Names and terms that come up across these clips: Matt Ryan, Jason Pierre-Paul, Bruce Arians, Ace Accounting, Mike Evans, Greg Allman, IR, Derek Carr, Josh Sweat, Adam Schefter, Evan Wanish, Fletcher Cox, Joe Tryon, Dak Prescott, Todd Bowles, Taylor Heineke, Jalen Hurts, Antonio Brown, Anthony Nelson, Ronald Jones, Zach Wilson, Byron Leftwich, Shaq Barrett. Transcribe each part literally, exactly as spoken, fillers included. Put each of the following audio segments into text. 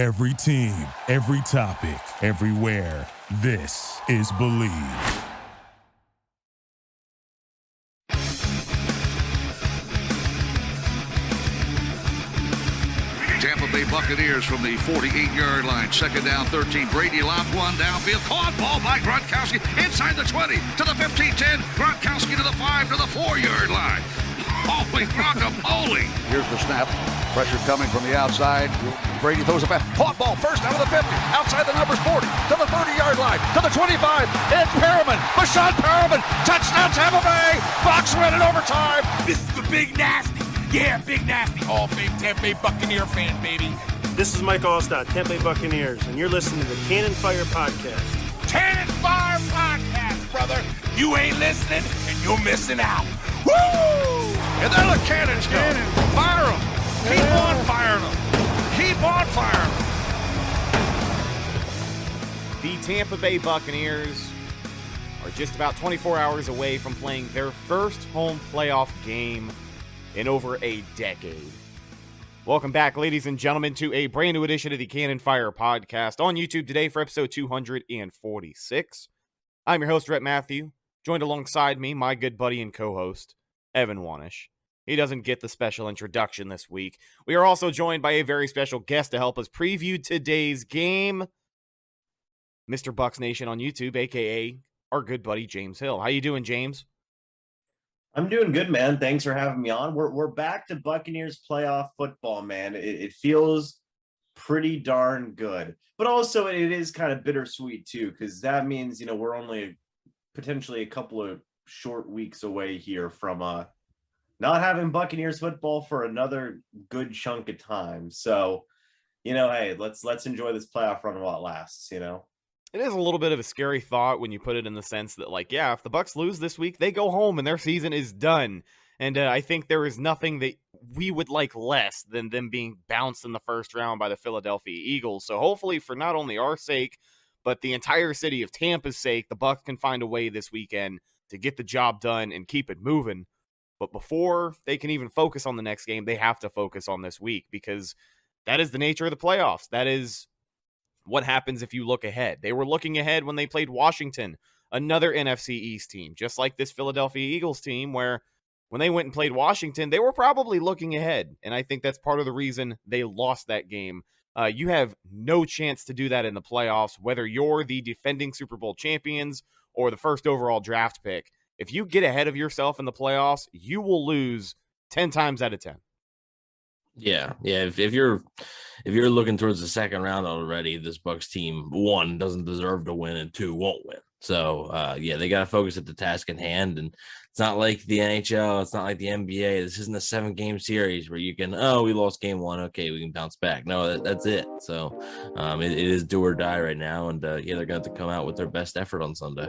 Every team, every topic, everywhere. This is Bleav. Tampa Bay Buccaneers from the forty-eight-yard line. Second down, thirteen. Brady lobbed one downfield. Caught ball by Gronkowski inside the twenty to the fifteen ten. Gronkowski to the five to the four-yard line. Holy guacamole. Here's the snap. Pressure coming from the outside. Brady throws a pass. Hot ball first down to the fifty. Outside the numbers forty. To the thirty-yard line. To the twenty-five. It's Perriman. Rashad Perriman. Touchdown Tampa Bay. Bucs win in overtime. This is the big nasty. Yeah, big nasty. All fame Tampa Bay Buccaneer fan, baby. This is Mike Allstott, Tampa Bay Buccaneers, and you're listening to the Cannon Fire Podcast. Cannon Fire Podcast, brother. You ain't listening, and you're missing out. Woo! And there the cannons go. Cannon. Fire them. Keep yeah. on firing them. Keep on firing them. The Tampa Bay Buccaneers are just about twenty-four hours away from playing their first home playoff game in over a decade. Welcome back, ladies and gentlemen, to a brand new edition of the Cannon Fire Podcast on YouTube today for episode two forty-six. I'm your host, Rhett Matthew, joined alongside me, my good buddy and co-host, Evan Wanish. He doesn't get the special introduction this week. We are also joined by a very special guest to help us preview today's game, Mister Bucks Nation on YouTube, a k a our good buddy James Hill. How you doing, James? I'm doing good, man. Thanks for having me on. We're we're back to Buccaneers playoff football, man. It, it feels pretty darn good. But also it is kind of bittersweet, too, because that means, you know, we're only potentially a couple of short weeks away here from uh not having Buccaneers football for another good chunk of time. So, you know, hey, let's let's enjoy this playoff run while it lasts, you know. It is a little bit of a scary thought when you put it in the sense that, like, yeah, if the Bucs lose this week, they go home and their season is done. And uh, I think there is nothing that we would like less than them being bounced in the first round by the Philadelphia Eagles. So hopefully for not only our sake, but the entire city of Tampa's sake, the Bucs can find a way this weekend to get the job done and keep it moving. But before they can even focus on the next game, they have to focus on this week, because that is the nature of the playoffs. That is what happens if you look ahead. They were looking ahead when they played Washington, another N F C East team, just like this Philadelphia Eagles team, where when they went and played Washington, they were probably looking ahead. And I think that's part of the reason they lost that game. Uh, you have no chance to do that in the playoffs, whether you're the defending Super Bowl champions or the first overall draft pick. If you get ahead of yourself in the playoffs, you will lose ten times out of ten. Yeah, yeah. If, if you're if you're looking towards the second round already, this Bucs team, one, doesn't deserve to win, and two, won't win. So, uh, yeah, they got to focus at the task at hand. And it's not like the N H L. It's not like the N B A. This isn't a seven-game series where you can, oh, we lost game one. Okay, we can bounce back. No, that, that's it. So um, it, it is do or die right now. And, uh, yeah, they're going to have to come out with their best effort on Sunday.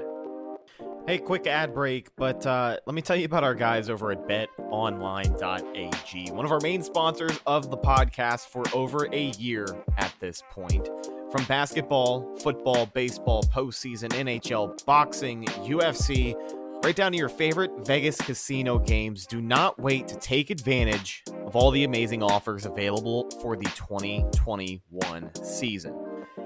Hey, quick ad break, but uh, let me tell you about our guys over at bet online dot a g, one of our main sponsors of the podcast for over a year at this point. From basketball, football, baseball, postseason, N H L, boxing, U F C, right down to your favorite Vegas casino games. Do not wait to take advantage of all the amazing offers available for the twenty twenty-one season.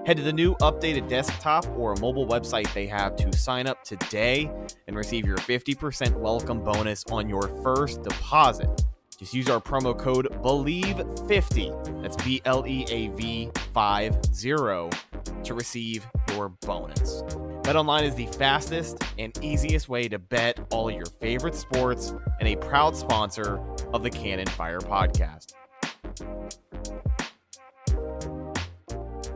Head to the new updated desktop or mobile website they have to sign up today and receive your fifty percent welcome bonus on your first deposit. Just use our promo code Bleav fifty, that's B L E A V fifty, to receive your bonus. BetOnline is the fastest and easiest way to bet all of your favorite sports and a proud sponsor of the Cannon Fire Podcast.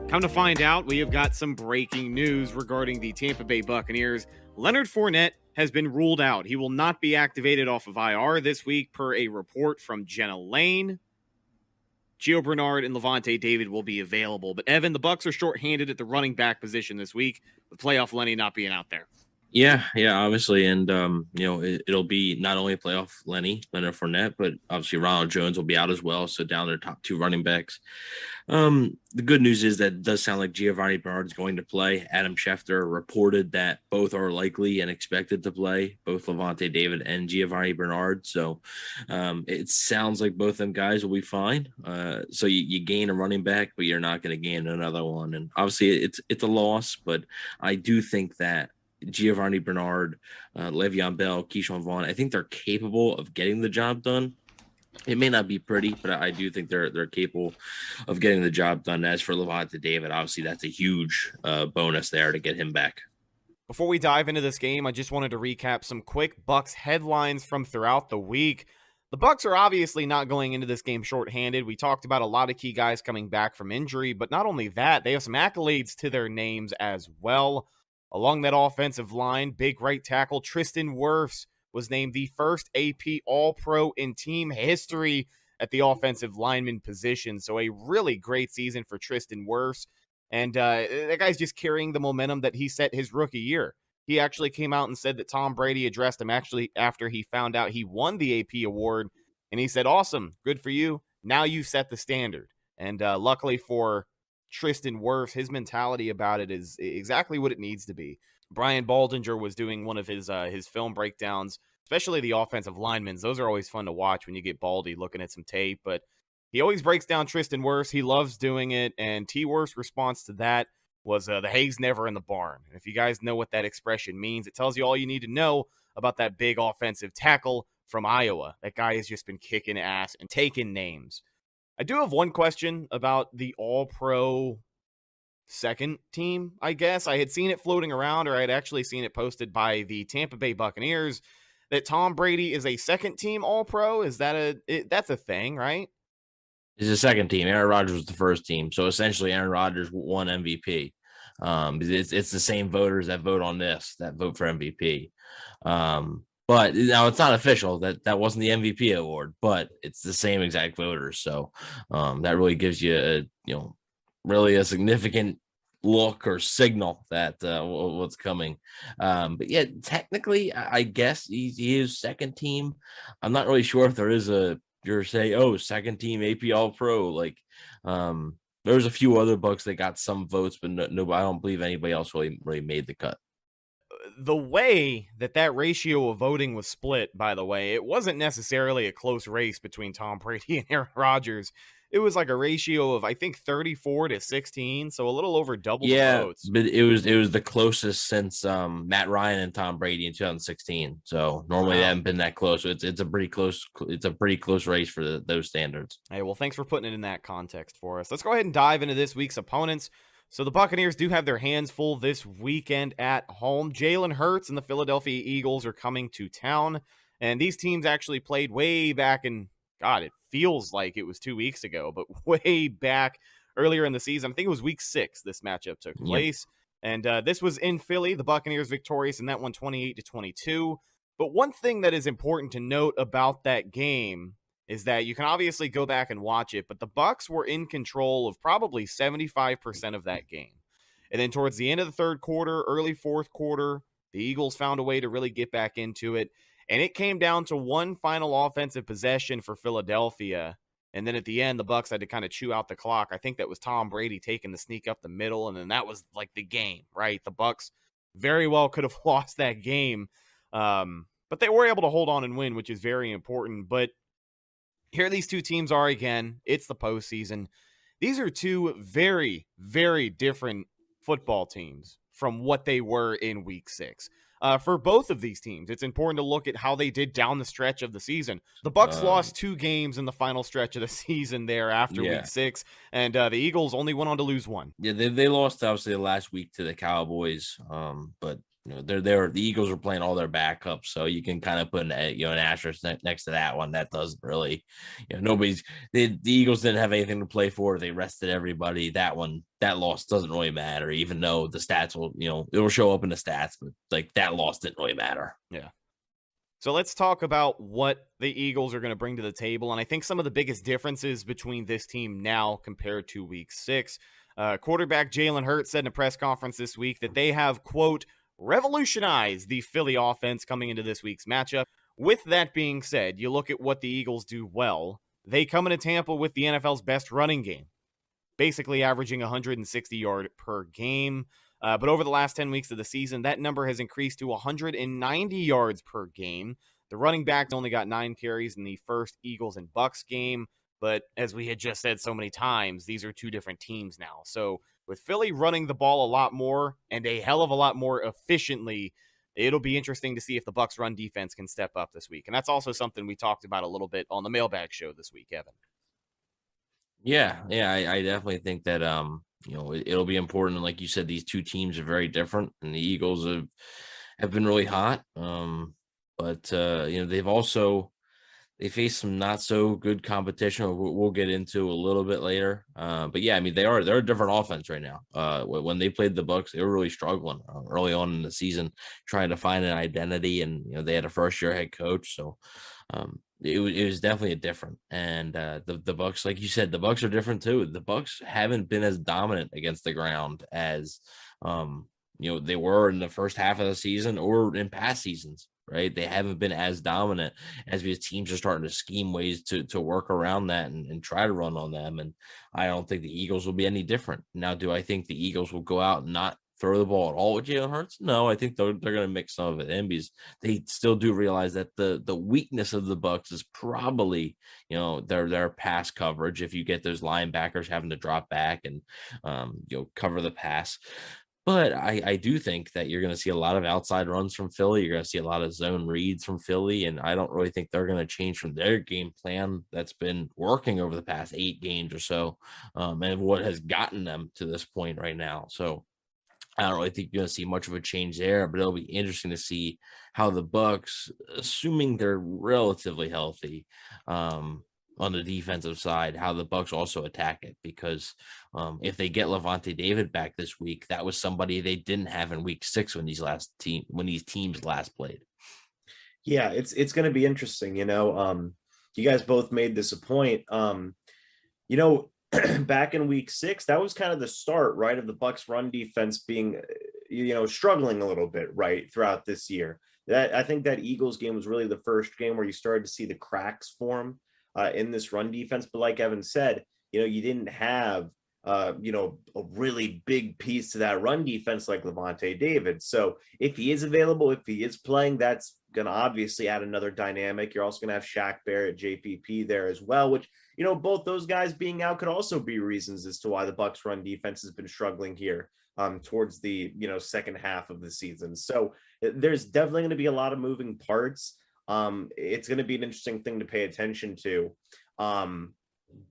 Come to find out, we have got some breaking news regarding the Tampa Bay Buccaneers. Leonard Fournette has been ruled out. He will not be activated off of I R this week per a report from Jenna Lane. Gio Bernard and Lavonte David will be available. But, Evan, the Bucs are shorthanded at the running back position this week, with playoff Lenny not being out there. Yeah, yeah, obviously. And, um, you know, it, it'll be not only playoff Lenny, Leonard Fournette, but obviously Ronald Jones will be out as well. So down their top two running backs. Um, the good news is that it does sound like Giovanni Bernard is going to play. Adam Schefter reported that both are likely and expected to play, both Lavonte David and Giovanni Bernard. So um, it sounds like both of them guys will be fine. Uh, so you, you gain a running back, but you're not going to gain another one. And obviously it's, it's a loss, but I do think that Giovanni Bernard, uh, Le'Veon Bell, Ke'Shawn Vaughn, I think they're capable of getting the job done. It may not be pretty, but I do think they're they're capable of getting the job done. As for Lavonte David, obviously that's a huge uh, bonus there to get him back. Before we dive into this game, I just wanted to recap some quick Bucs headlines from throughout the week. The Bucs are obviously not going into this game shorthanded. We talked about a lot of key guys coming back from injury, but not only that, they have some accolades to their names as well. Along that offensive line, big right tackle Tristan Wirfs was named the first A P All-Pro in team history at the offensive lineman position. So a really great season for Tristan Wirfs. And uh, that guy's just carrying the momentum that he set his rookie year. He actually came out and said that Tom Brady addressed him actually after he found out he won the A P award. And he said, awesome, good for you. Now you set the standard. And uh, luckily for Tristan Wirfs, his mentality about it is exactly what it needs to be. Brian Baldinger was doing one of his uh, his film breakdowns, especially the offensive linemen. Those are always fun to watch when you get Baldy looking at some tape, but he always breaks down Tristan Wirfs. He loves doing it, and T. Wirfs' response to that was uh, the hay's never in the barn. And if you guys know what that expression means, it tells you all you need to know about that big offensive tackle from Iowa. That guy has just been kicking ass and taking names. I do have one question about the All-Pro second team, I guess. I had seen it floating around, or I had actually seen it posted by the Tampa Bay Buccaneers, that Tom Brady is a second-team All-Pro. Is that a it, that's a thing, right? He's a second team. Aaron Rodgers was the first team. So essentially, Aaron Rodgers won M V P. Um, it's, it's the same voters that vote on this, that vote for M V P. Um But now it's not official that that wasn't the M V P award, but it's the same exact voters. So um, that really gives you, a, you know, really a significant look or signal that uh, what's coming. Um, but yeah, technically, I guess he, he is second team. I'm not really sure if there is a you're say, oh, second team A P All Pro. Like um, there's a few other Bucs that got some votes, but no, no, I don't Bleav anybody else really really made the cut. The way that that ratio of voting was split, by the way, it wasn't necessarily a close race between Tom Brady and Aaron Rodgers. It was like a ratio of, I think, thirty-four to sixteen, so a little over double yeah, the votes. Yeah, but it was it was the closest since um, Matt Ryan and Tom Brady in two thousand sixteen. So normally wow. They haven't been that close. It's it's a pretty close it's a pretty close race for the, those standards. Hey, well, thanks for putting it in that context for us. Let's go ahead and dive into this week's opponents. So the Buccaneers do have their hands full this weekend at home. Jalen Hurts and the Philadelphia Eagles are coming to town. And these teams actually played way back in, God, it feels like it was two weeks ago, but way back earlier in the season. I think it was week six this matchup took place. Yep. And uh, this was in Philly. The Buccaneers victorious in that one, twenty-eight to twenty-two. But one thing that is important to note about that game is that you can obviously go back and watch it, but the Bucs were in control of probably seventy-five percent of that game. And then towards the end of the third quarter, early fourth quarter, the Eagles found a way to really get back into it. And it came down to one final offensive possession for Philadelphia. And then at the end, the Bucs had to kind of chew out the clock. I think that was Tom Brady taking the sneak up the middle, and then that was like the game, right? The Bucs very well could have lost that game. Um, but they were able to hold on and win, which is very important. But here these two teams are again. It's the postseason. These are two very, very different football teams from what they were in week six. Uh, for both of these teams, it's important to look at how they did down the stretch of the season. The Bucs uh, lost two games in the final stretch of the season there after yeah. week six, and uh, the Eagles only went on to lose one. Yeah, they they lost, obviously, the last week to the Cowboys, um, but you know, they're there. The Eagles are playing all their backups, so you can kind of put an, you know, an asterisk next to that one. That doesn't really, you know, nobody's they, the Eagles didn't have anything to play for. They rested everybody. That one, that loss doesn't really matter, even though the stats will, you know, it will show up in the stats, but like that loss didn't really matter. Yeah. So let's talk about what the Eagles are going to bring to the table, and I think some of the biggest differences between this team now compared to week six. Uh, quarterback Jalen Hurts said in a press conference this week that they have, quote, revolutionize the Philly offense coming into this week's matchup. With that being said, you look at what the Eagles do well. They come into Tampa with the N F L's best running game, basically averaging one hundred sixty yards per game. Uh, but over the last ten weeks of the season, that number has increased to one hundred ninety yards per game. The running backs only got nine carries in the first Eagles and Bucks game. But as we had just said so many times, these are two different teams now. So with Philly running the ball a lot more and a hell of a lot more efficiently, it'll be interesting to see if the Bucks' run defense can step up this week. And that's also something we talked about a little bit on the Mailbag Show this week, Evan. Yeah, yeah, I, I definitely think that, um, you know, it, it'll be important. Like you said, these two teams are very different, and the Eagles have, have been really hot. Um, but, uh, you know, they've also – they faced some not-so-good competition. We'll, we'll get into a little bit later. Uh, but, yeah, I mean, they are, they're a different offense right now. Uh, when they played the Bucs, they were really struggling early on in the season, trying to find an identity, and, you know, they had a first-year head coach. So, um It was, it was definitely a different, and uh, the the Bucs, like you said, the Bucs are different too. The Bucs haven't been as dominant against the ground as, um, you know, they were in the first half of the season or in past seasons, right? They haven't been as dominant as because teams are starting to scheme ways to to work around that and, and try to run on them. And I don't think the Eagles will be any different. Now, do I think the Eagles will go out and not throw the ball at all with Jalen Hurts? No, I think they're, they're going to mix some of it in because they still do realize that the the weakness of the Bucs is probably, you know, their their pass coverage. If you get those linebackers having to drop back and, um, you know, cover the pass. But I, I do think that you're going to see a lot of outside runs from Philly. You're going to see a lot of zone reads from Philly, and I don't really think they're going to change from their game plan that's been working over the past eight games or so, um, and what has gotten them to this point right now. So I don't really think you're going to see much of a change there, but it'll be interesting to see how the Bucs, assuming they're relatively healthy, um, on the defensive side, how the Bucs also attack it. Because um, if they get Lavonte David back this week, that was somebody they didn't have in week six when these last team when these teams last played. Yeah, it's it's going to be interesting. You know, um, you guys both made this a point. Um, you know, back in week six, that was kind of the start, right, of the Bucs run defense being, you know, struggling a little bit, right, throughout this year. That I think that Eagles game was really the first game where you started to see the cracks form uh, in this run defense. But like Evan said, you know, you didn't have, uh, you know, a really big piece to that run defense like Lavonte David. So if he is available, if he is playing, that's going to obviously add another dynamic. You're also going to have Shaq Barrett, J P P there as well, which, you know, both those guys being out could also be reasons as to why the Bucs run defense has been struggling here um, towards the, you know, second half of the season. So there's definitely going to be a lot of moving parts. Um, it's going to be an interesting thing to pay attention to. Um,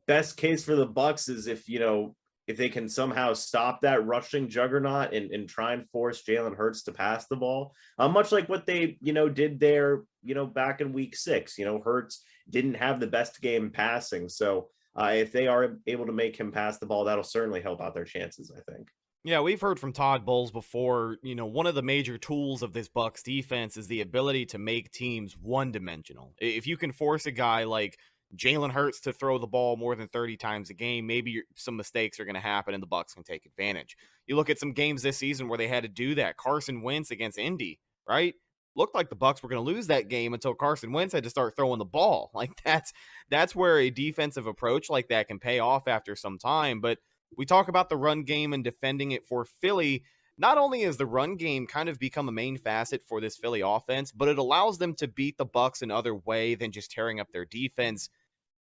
best case for the Bucs is if, you know, if they can somehow stop that rushing juggernaut and, and try and force Jalen Hurts to pass the ball, uh, much like what they, you know, did there, you know, back in week six. You know, Hurts didn't have the best game passing. So uh, if they are able to make him pass the ball, that'll certainly help out their chances, I think. Yeah, we've heard from Todd Bowles before, you know, one of the major tools of this Bucs defense is the ability to make teams one-dimensional. If you can force a guy like Jalen Hurts to throw the ball more than thirty times a game, maybe some mistakes are going to happen and the Bucs can take advantage. You look at some games this season where they had to do that. Carson Wentz against Indy, right? Looked like the Bucs were going to lose that game until Carson Wentz had to start throwing the ball. Like that's that's where a defensive approach like that can pay off after some time. But we talk about the run game and defending it for Philly. Not only has the run game kind of become a main facet for this Philly offense, but it allows them to beat the Bucs another way than just tearing up their defense.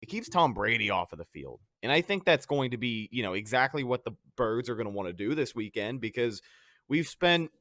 It keeps Tom Brady off of the field. And I think that's going to be, you know, exactly what the Birds are going to want to do this weekend, because we've spent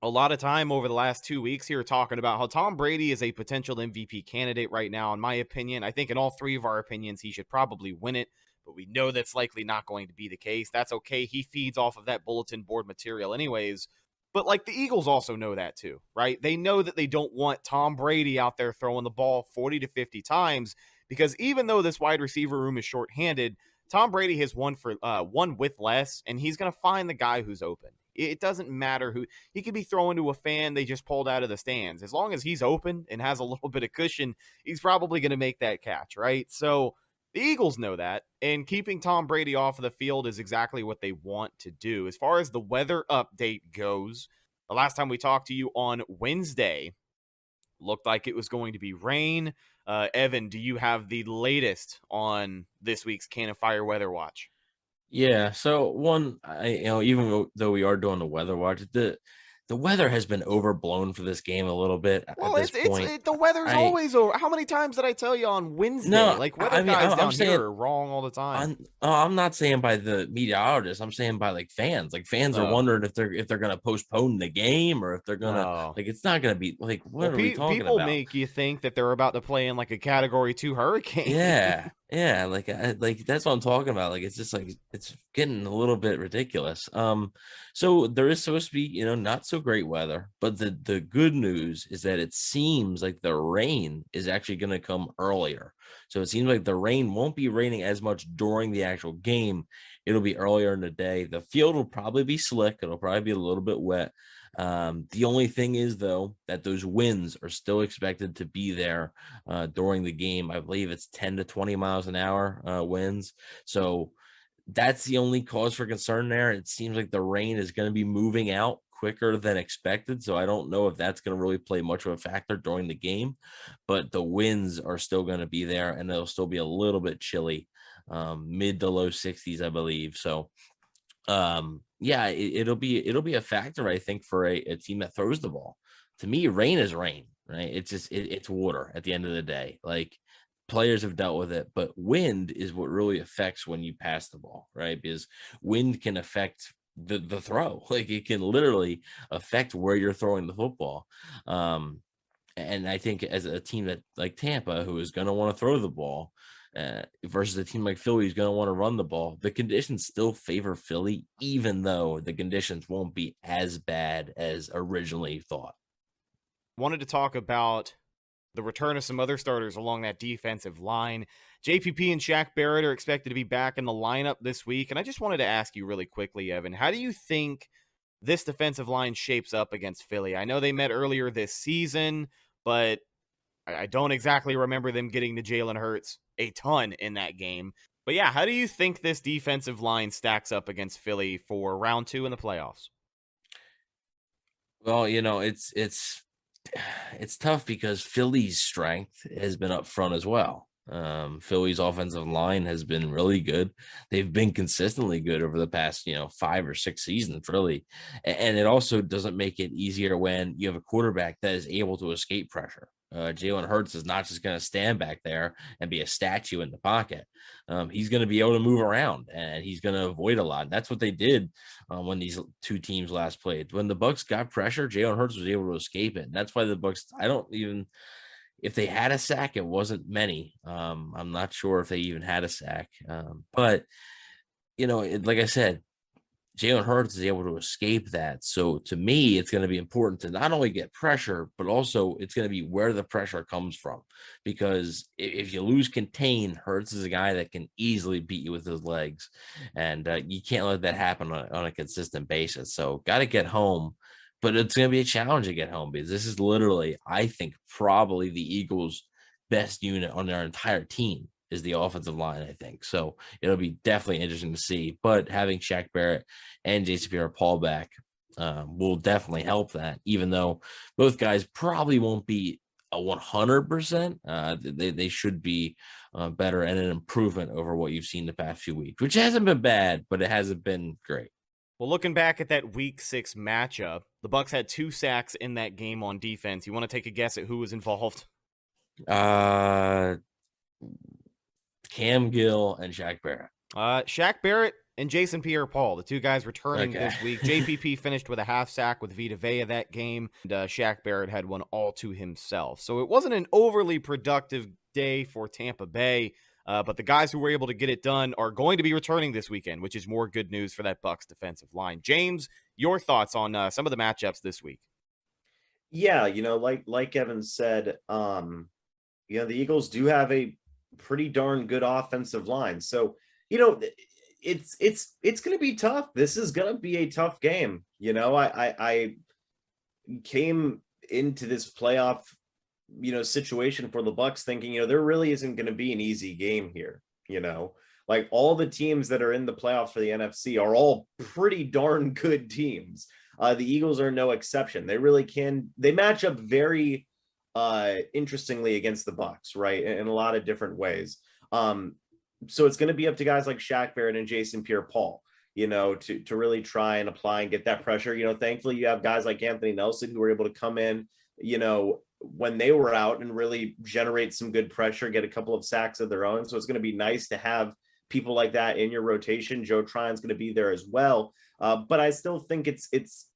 a lot of time over the last two weeks here talking about how Tom Brady is a potential M V P candidate right now. In my opinion, I think in all three of our opinions, he should probably win it. But we know that's likely not going to be the case. That's okay. He feeds off of that bulletin board material anyways. But, like, the Eagles also know that too, right? They know that they don't want Tom Brady out there throwing the ball forty to fifty times because even though this wide receiver room is shorthanded, Tom Brady has one for uh, one with less, and he's going to find the guy who's open. It doesn't matter who. He could be throwing to a fan they just pulled out of the stands. As long as he's open and has a little bit of cushion, he's probably going to make that catch, right? So the Eagles know that, and keeping Tom Brady off of the field is exactly what they want to do. As far as the weather update goes, The last time we talked to you on Wednesday, looked like it was going to be rain. Uh, Evan, do you have the latest on this week's Cannon Fire Weather Watch? Yeah, so one, I, you know, even though we are doing the weather watch, the the weather has been overblown for this game a little bit. Well, at this it's, point. It's, it, the weather's I, always over. How many times did I tell you on Wednesday? No, like weather I mean, guys I'm, down I'm saying, here are wrong all the time. I'm, I'm not saying by the meteorologists. I'm saying by like fans. Like fans oh. are wondering if they're if they're gonna postpone the game or if they're gonna oh. like it's not gonna be like what well, are pe- we talking people about? People make you think that they're about to play in like a Category Two hurricane. Yeah. Yeah, like I, like that's what I'm talking about. Like it's just like it's getting a little bit ridiculous. Um, so there is supposed to be, you know, not so great weather, but the the good news is that it seems like the rain is actually going to come earlier. So it seems like the rain won't be raining as much during the actual game. It'll be earlier in the day. The field will probably be slick. It'll probably be a little bit wet. Um, the only thing is, though, that those winds are still expected to be there uh, during the game. I Bleav it's ten to twenty miles an hour uh, winds. So that's the only cause for concern there. It seems like the rain is going to be moving out quicker than expected. So I don't know if that's going to really play much of a factor during the game, but the winds are still going to be there and it'll still be a little bit chilly, um, mid to low sixties, I Bleav. So, um, yeah, it, it'll be it'll be a factor, I think, for a, a team that throws the ball. To me, rain is rain, right? It's just it, it's water at the end of the day. Like players have dealt with it, but wind is what really affects when you pass the ball, right? Because wind can affect the the throw. Like it can literally affect where you're throwing the football. Um, and I think as a team that like Tampa, who is going to want to throw the ball, Uh, versus a team like Philly who's going to want to run the ball, the conditions still favor Philly, even though the conditions won't be as bad as originally thought. Wanted to talk about the return of some other starters along that defensive line. J P P and Shaq Barrett are expected to be back in the lineup this week, and I just wanted to ask you really quickly, Evan, how do you think this defensive line shapes up against Philly? I know they met earlier this season, but I don't exactly remember them getting to Jalen Hurts a ton in that game. But yeah, how do you think this defensive line stacks up against Philly for round two in the playoffs? Well, you know, it's it's it's tough because Philly's strength has been up front as well. Um, Philly's offensive line has been really good. They've been consistently good over the past, you know, five or six seasons, really. And it also doesn't make it easier when you have a quarterback that is able to escape pressure. Uh, Jalen Hurts is not just going to stand back there and be a statue in the pocket. Um, he's going to be able to move around and he's going to avoid a lot. And that's what they did um, when these two teams last played. When the Bucs got pressure, Jalen Hurts was able to escape it. And that's why the Bucs, I don't even, if they had a sack, it wasn't many. Um, I'm not sure if they even had a sack. Um, but, you know, it, like I said, Jalen Hurts is able to escape that. So to me, it's going to be important to not only get pressure, but also it's going to be where the pressure comes from. Because if you lose contain, Hurts is a guy that can easily beat you with his legs. And uh, you can't let that happen on, on a consistent basis. So got to get home. But it's going to be a challenge to get home because this is literally, I think, probably the Eagles' best unit on their entire team. Is the offensive line, I think. So it'll be definitely interesting to see. But having Shaq Barrett and Jason Pierre-Paul back uh, will definitely help that, even though both guys probably won't be a one hundred percent. Uh, they, they should be uh, better and an improvement over what you've seen the past few weeks, which hasn't been bad, but it hasn't been great. Well, looking back at that week six matchup, the Bucs had two sacks in that game on defense. You want to take a guess at who was involved? Uh... Cam Gill and Shaq Barrett. Uh, Shaq Barrett and Jason Pierre-Paul, the two guys returning okay. this week. J P P finished with a half sack with Vita Vea that game, and uh, Shaq Barrett had one all to himself. So it wasn't an overly productive day for Tampa Bay, uh, but the guys who were able to get it done are going to be returning this weekend, which is more good news for that Bucs defensive line. James, your thoughts on uh, some of the matchups this week? Yeah, you know, like like Evan said, um, you know, the Eagles do have a pretty darn good offensive line. So, you know, it's it's it's going to be tough. This is going to be a tough game. You know, I, I I came into this playoff, you know, situation for the Bucs thinking, you know, there really isn't going to be an easy game here. You know, like all the teams that are in the playoff for the N F C are all pretty darn good teams. Uh, the Eagles are no exception. They really can. They match up very uh, interestingly against the Bucs, right, in, in a lot of different ways. Um, so it's going to be up to guys like Shaq Barrett and Jason Pierre-Paul, you know, to, to really try and apply and get that pressure. You know, thankfully you have guys like Anthony Nelson who were able to come in, you know, when they were out and really generate some good pressure, get a couple of sacks of their own. So it's going to be nice to have people like that in your rotation. Joe Tryan's going to be there as well. Uh, but I still think it's it's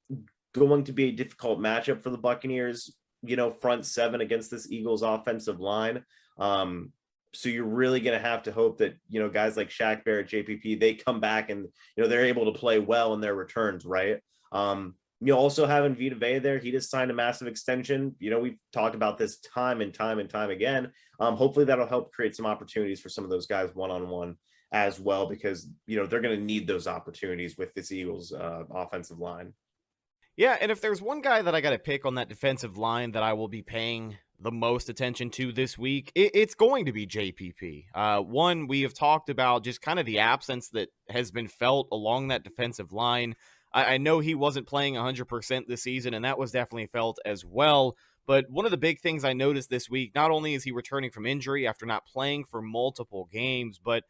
going to be a difficult matchup for the Buccaneers, you know, front seven against this Eagles offensive line. Um, so you're really going to have to hope that, you know, guys like Shaq Barrett, J P P, they come back and, you know, they're able to play well in their returns, right? Um, you know, also having Vita Vea there, he just signed a massive extension. You know, we've talked about this time and time and time again. Um, hopefully that'll help create some opportunities for some of those guys one-on-one as well, because, you know, they're going to need those opportunities with this Eagles uh, offensive line. Yeah, and if there's one guy that I got to pick on that defensive line that I will be paying the most attention to this week, it, it's going to be J P P. Uh, one, we have talked about just kind of the absence that has been felt along that defensive line. I, I know he wasn't playing one hundred percent this season, and that was definitely felt as well. But one of the big things I noticed this week, not only is he returning from injury after not playing for multiple games, but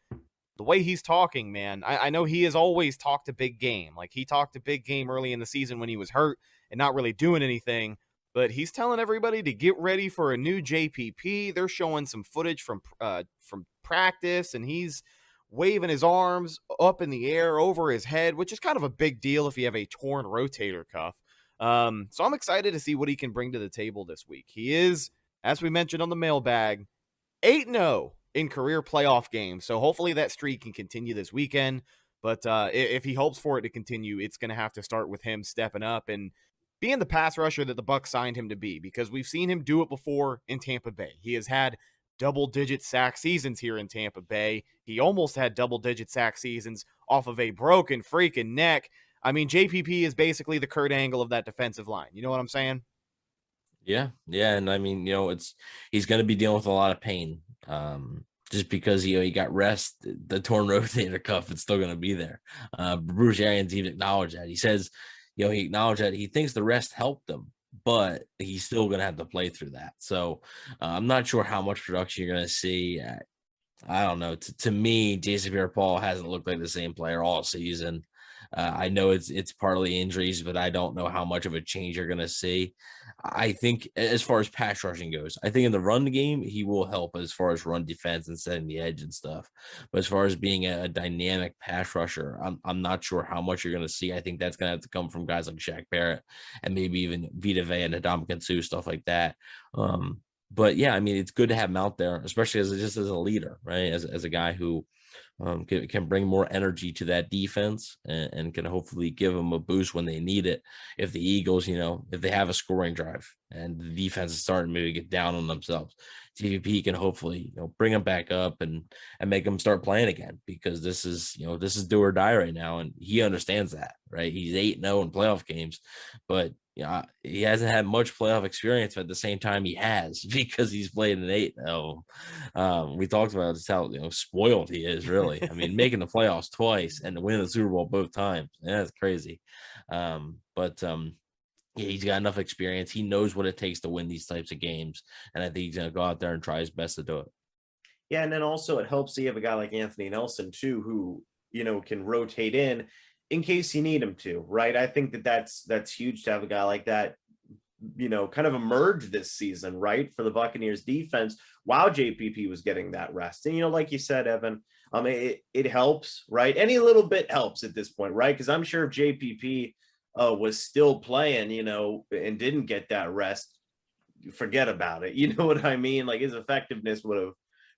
the way he's talking, man, I, I know he has always talked a big game. Like, he talked a big game early in the season when he was hurt and not really doing anything, but he's telling everybody to get ready for a new J P P. They're showing some footage from uh, from practice, and he's waving his arms up in the air over his head, which is kind of a big deal if you have a torn rotator cuff. Um, so I'm excited to see what he can bring to the table this week. He is, as we mentioned on the mailbag, eight and oh. In career playoff games. So hopefully that streak can continue this weekend. But uh, if he hopes for it to continue, it's going to have to start with him stepping up and being the pass rusher that the Bucs signed him to be, because we've seen him do it before in Tampa Bay. He has had double-digit sack seasons here in Tampa Bay. He almost had double-digit sack seasons off of a broken freaking neck. I mean, J P P is basically the Kurt Angle of that defensive line. You know what I'm saying? Yeah, yeah, and I mean, you know, it's he's going to be dealing with a lot of pain. Um, just because, you know, he got rest, the torn rotator cuff, it's still going to be there. Uh, Bruce Arians even acknowledged that. He says, you know, he acknowledged that he thinks the rest helped him, but he's still going to have to play through that. So uh, I'm not sure how much production you're going to see. I, I don't know. To, to me, Jason Pierre-Paul hasn't looked like the same player all season. Uh, I know it's it's partly injuries, but I don't know how much of a change you're going to see. I think as far as pass rushing goes, I think in the run game, he will help as far as run defense and setting the edge and stuff. But as far as being a, a dynamic pass rusher, I'm, I'm not sure how much you're going to see. I think that's going to have to come from guys like Shaq Barrett and maybe even Vita Vea and Ndamukong Suh, stuff like that. Um, but, yeah, I mean, it's good to have him out there, especially as just as a leader, right, as, as a guy who – Um, can, can bring more energy to that defense and, and can hopefully give them a boost when they need it. If the Eagles, you know, if they have a scoring drive and the defense is starting to maybe get down on themselves, T V P can hopefully, you know, bring them back up and, and make them start playing again, because this is, you know, this is do or die right now. And he understands that, right? He's eight and oh in playoff games, but yeah, you know, he hasn't had much playoff experience, but at the same time he has, because he's played an eight and oh. Um, we talked about just how, you know, spoiled he is, really. I mean, making the playoffs twice and winning the Super Bowl both times. Yeah, that's crazy. Um, but um, yeah, he's got enough experience. He knows what it takes to win these types of games. And I think he's going to go out there and try his best to do it. Yeah, and then also it helps that you have a guy like Anthony Nelson, too, who, you know, can rotate in in case you need him to, right? I think that that's, that's huge to have a guy like that, you know, kind of emerge this season, right, for the Buccaneers defense while J P P was getting that rest. And, you know, like you said, Evan, um, it, it helps, right? Any little bit helps at this point, right? Because I'm sure if J P P uh, was still playing, you know, and didn't get that rest, forget about it. You know what I mean? Like, his effectiveness would have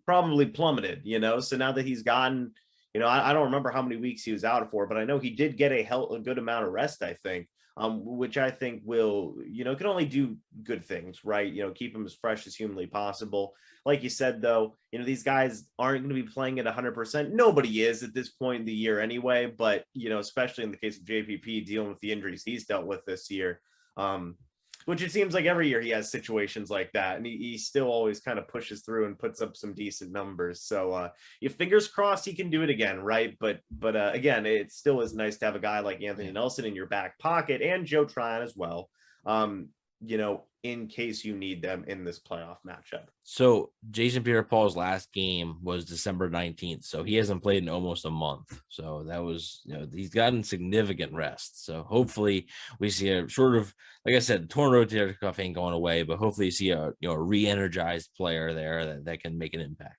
probably plummeted, you know? So now that he's gotten – You know, I, I don't remember how many weeks he was out for, but I know he did get a, hell, a good amount of rest, I think, um, which I think will, you know, can only do good things, right? You know, keep him as fresh as humanly possible. Like you said, though, you know, these guys aren't going to be playing at one hundred percent. Nobody is at this point in the year anyway, but, you know, especially in the case of J P P dealing with the injuries he's dealt with this year. Um, which it seems like every year he has situations like that, and he, he still always kind of pushes through and puts up some decent numbers. So uh, your fingers crossed he can do it again, right? But but uh, again, it still is nice to have a guy like Anthony Nelson in your back pocket, and Joe Tryon as well, um, you know, in case you need them in this playoff matchup. So Jason Pierre-Paul's last game was December nineteenth. So he hasn't played in almost a month. So that was, you know, he's gotten significant rest. So hopefully we see a sort of, like I said, torn rotator cuff ain't going away, but hopefully you see a, you know, a re-energized player there that, that can make an impact.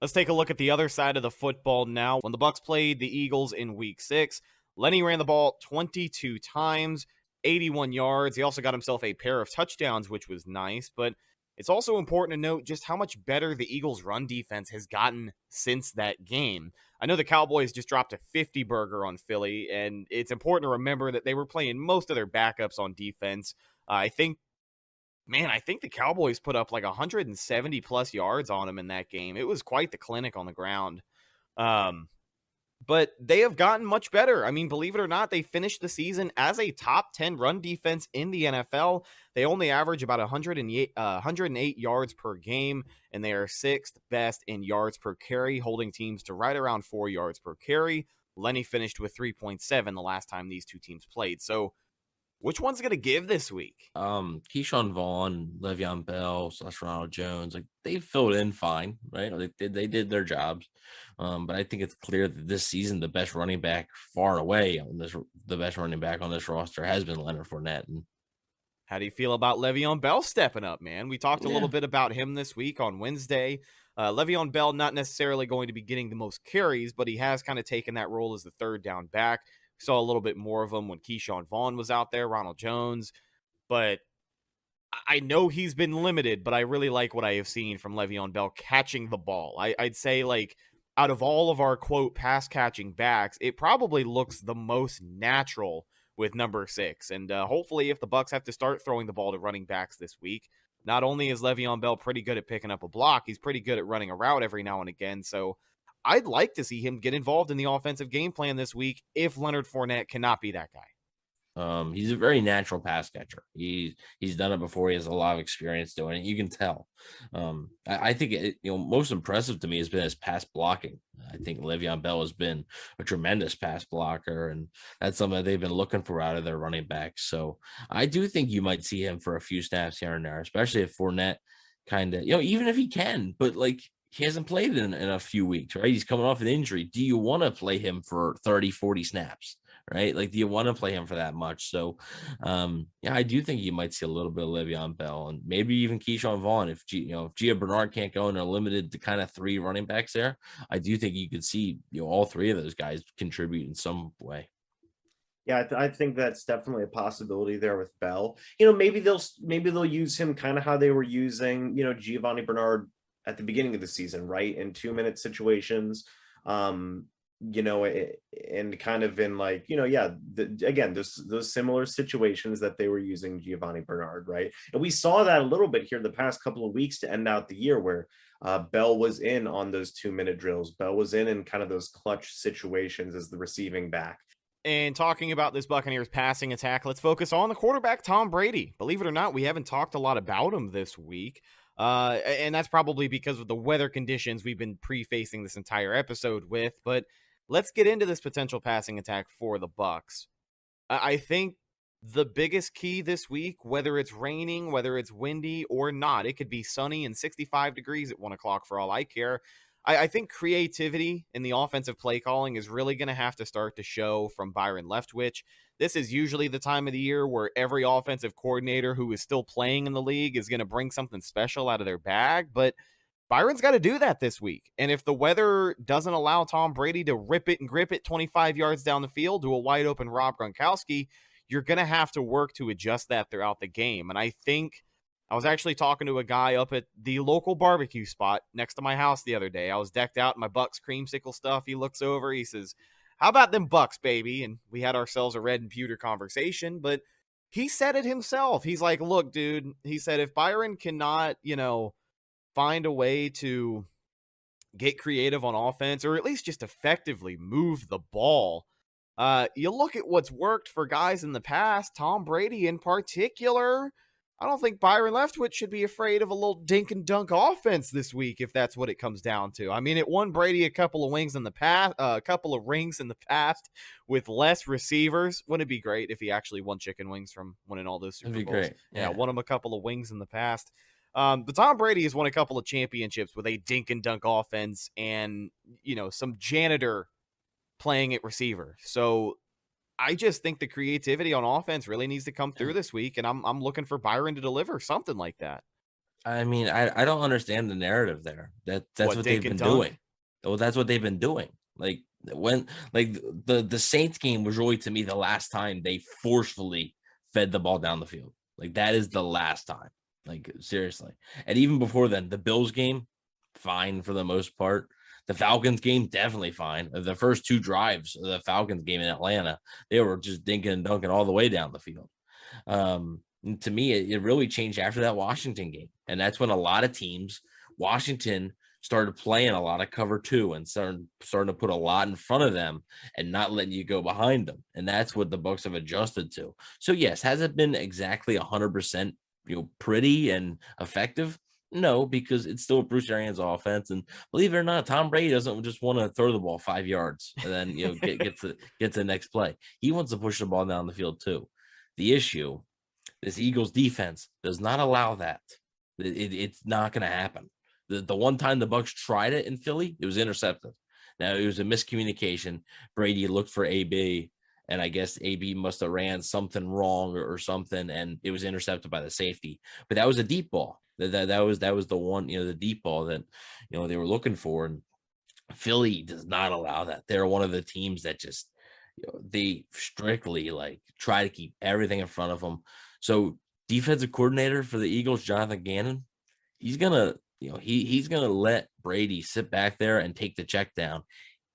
Let's take a look at the other side of the football now. When the Bucs played the Eagles in week six, Lenny ran the ball twenty-two times, eighty-one yards. He also got himself a pair of touchdowns, which was nice, but it's also important to note just how much better the Eagles' run defense has gotten since that game. I know the Cowboys just dropped a fifty-burger on Philly, and it's important to remember that they were playing most of their backups on defense. Uh, I think, man, I think the Cowboys put up like one hundred seventy-plus yards on them in that game. It was quite the clinic on the ground. Um... But they have gotten much better. I mean, believe it or not, they finished the season as a top ten run defense in the N F L. They only average about one hundred eight, uh, one hundred eight yards per game, and they are sixth best in yards per carry, holding teams to right around four yards per carry. Lenny finished with three point seven the last time these two teams played. So which one's going to give this week? Um, Ke'Shawn Vaughn, Le'Veon Bell, slash Ronald Jones, like they filled in fine, right? Like they, they did their jobs. Um, but I think it's clear that this season, the best running back far away on this, the best running back on this roster has been Leonard Fournette. And how do you feel about Le'Veon Bell stepping up, man? We talked a yeah. little bit about him this week on Wednesday. Uh, Le'Veon Bell, not necessarily going to be getting the most carries, but he has kind of taken that role as the third down back. Saw a little bit more of him when Ke'Shawn Vaughn was out there, Ronald Jones. But I know he's been limited, but I really like what I have seen from Le'Veon Bell catching the ball. I, I'd say, like, out of all of our, quote, pass-catching backs, it probably looks the most natural with number six. And uh, hopefully if the Bucs have to start throwing the ball to running backs this week, not only is Le'Veon Bell pretty good at picking up a block, he's pretty good at running a route every now and again, so I'd like to see him get involved in the offensive game plan this week if Leonard Fournette cannot be that guy. Um, he's a very natural pass catcher. He, he's done it before. He has a lot of experience doing it. You can tell. Um, I, I think it, you know, most impressive to me has been his pass blocking. I think Le'Veon Bell has been a tremendous pass blocker, and that's something that they've been looking for out of their running backs. So I do think you might see him for a few snaps here and there, especially if Fournette kind of, you know, even if he can, but like, he hasn't played in, in a few weeks, right? He's coming off an injury. Do you want to play him for thirty, forty snaps, right? Like, do you want to play him for that much? So, um, yeah, I do think you might see a little bit of Le'Veon Bell and maybe even Ke'Shawn Vaughn. If, G, you know, if Gia Bernard can't go and are limited to kind of three running backs there, I do think you could see, you know, all three of those guys contribute in some way. Yeah, I, th- I think that's definitely a possibility there with Bell. You know, maybe they'll, maybe they'll use him kind of how they were using, you know, Giovanni Bernard at the beginning of the season, right? In two minute situations, um, you know, it, and kind of in like, you know, yeah, the, again, those, those similar situations that they were using Giovanni Bernard, right? And we saw that a little bit here the past couple of weeks to end out the year where uh, Bell was in on those two minute drills. Bell was in in kind of those clutch situations as the receiving back. And talking about this Buccaneers passing attack, let's focus on the quarterback, Tom Brady. Believe it or not, we haven't talked a lot about him this week. Uh, and that's probably because of the weather conditions we've been prefacing this entire episode with. But let's get into this potential passing attack for the Bucs. I think the biggest key this week, whether it's raining, whether it's windy or not, it could be sunny and sixty-five degrees at one o'clock for all I care. I, I think creativity in the offensive play calling is really going to have to start to show from Byron Leftwich. This is usually the time of the year where every offensive coordinator who is still playing in the league is going to bring something special out of their bag, but Byron's got to do that this week. And if the weather doesn't allow Tom Brady to rip it and grip it twenty-five yards down the field to a wide open Rob Gronkowski, you're going to have to work to adjust that throughout the game. And I think I was actually talking to a guy up at the local barbecue spot next to my house the other day. I was decked out in my Bucks creamsicle stuff. He looks over, he says, "How about them Bucks, baby?" And we had ourselves a red and pewter conversation, but he said it himself. He's like, "Look, dude," he said, "if Byron cannot, you know, find a way to get creative on offense or at least just effectively move the ball, Uh, you look at what's worked for guys in the past, Tom Brady in particular. I don't think Byron Leftwich should be afraid of a little dink and dunk offense this week, if that's what it comes down to. I mean, it won Brady a couple of wings in the past, uh, a couple of rings in the past with less receivers. Wouldn't it be great if he actually won chicken wings from winning all those Super Bowls? That'd be great. Yeah. yeah, won him a couple of wings in the past. Um, but Tom Brady has won a couple of championships with a dink and dunk offense and, you know, some janitor playing at receiver. So I just think the creativity on offense really needs to come through this week. And I'm, I'm looking for Byron to deliver something like that. I mean, I, I don't understand the narrative there. That that's what, what they've been dunk? doing. Well, that's what they've been doing. Like when, like the, the Saints game was really, to me, the last time they forcefully fed the ball down the field. Like that is the last time. Like, seriously. And even before then, the Bills game, fine for the most part. The Falcons game, definitely fine. The first two drives of the Falcons game in Atlanta, they were just dinking and dunking all the way down the field. Um, to me, it, it really changed after that Washington game. And that's when a lot of teams, Washington, started playing a lot of cover two and started, starting to put a lot in front of them and not letting you go behind them. And that's what the Bucs have adjusted to. So, yes, has it been exactly one hundred percent? You know, pretty and effective? No, because it's still Bruce Arians' offense, and believe it or not, Tom Brady doesn't just want to throw the ball five yards and then you know get, get to get to the next play. He wants to push the ball down the field too. The issue, this Eagles defense does not allow that. It, it, it's not going to happen. The the one time the Bucs tried it in Philly, it was intercepted. Now it was a miscommunication. Brady looked for A B. And I guess A B must have ran something wrong or, or something, and it was intercepted by the safety. But that was a deep ball. That, that that was that was the one, you know, the deep ball that you know they were looking for. And Philly does not allow that. They're one of the teams that just you know, they strictly like try to keep everything in front of them. So defensive coordinator for the Eagles, Jonathan Gannon, he's gonna you know he he's gonna let Brady sit back there and take the check down.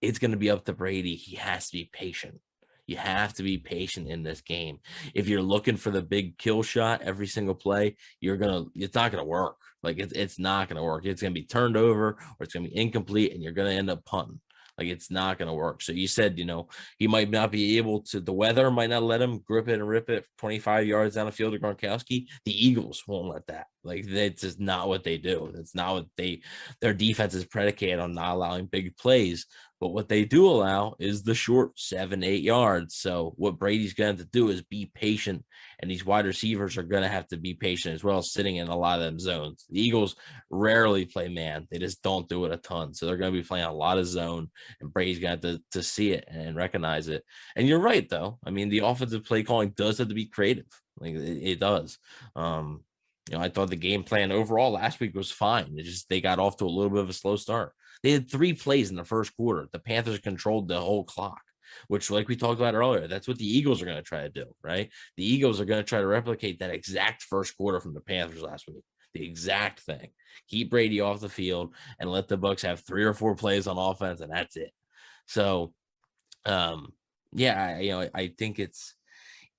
It's gonna be up to Brady. He has to be patient. You have to be patient in this game. If you're looking for the big kill shot every single play, you're gonna. It's not gonna work. Like it's it's not gonna work. It's gonna be turned over, or it's gonna be incomplete, and you're gonna end up punting. Like it's not gonna work. So you said, you know, he might not be able to. The weather might not let him grip it and rip it twenty-five yards down the field to Gronkowski. The Eagles won't let that. Like that's just not what they do. That's not what they. Their defense is predicated on not allowing big plays. But what they do allow is the short seven, eight yards. So what Brady's going to have to do is be patient, and these wide receivers are going to have to be patient as well, sitting in a lot of them zones. The Eagles rarely play man. They just don't do it a ton. So they're going to be playing a lot of zone, and Brady's got to, to see it and recognize it. And you're right, though. I mean, the offensive play calling does have to be creative. Like it, it does. Um, you know, I thought the game plan overall last week was fine. It just they got off to a little bit of a slow start. They had three plays in the first quarter. The Panthers controlled the whole clock, which, like we talked about earlier, that's what the Eagles are going to try to do, right? The Eagles are going to try to replicate that exact first quarter from the Panthers last week, the exact thing. Keep Brady off the field and let the Bucs have three or four plays on offense, and that's it. So, um, yeah, I, you know, I think it's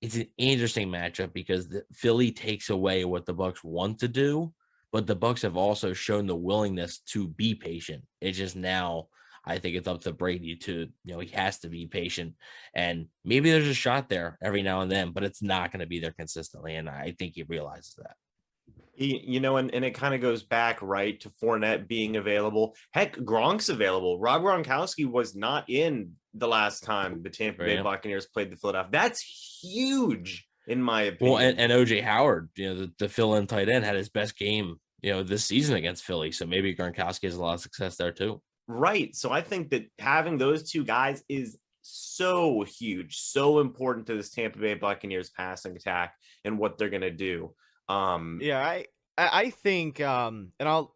it's an interesting matchup because the, Philly takes away what the Bucs want to do. But the Bucs have also shown the willingness to be patient. It's just now, I think it's up to Brady to, you know, he has to be patient. And maybe there's a shot there every now and then, but it's not going to be there consistently. And I think he realizes that. He, you know, and, and it kind of goes back, right, to Fournette being available. Heck, Gronk's available. Rob Gronkowski was not in the last time the Tampa Bay Buccaneers played the Philadelphia. That's huge. In my opinion. Well, and, and O J Howard, you know, the, the fill-in tight end had his best game, you know, this season against Philly. So maybe Gronkowski has a lot of success there too. Right. So I think that having those two guys is so huge, so important to this Tampa Bay Buccaneers passing attack and what they're going to do. Um, yeah, I, I think, um, and I'll,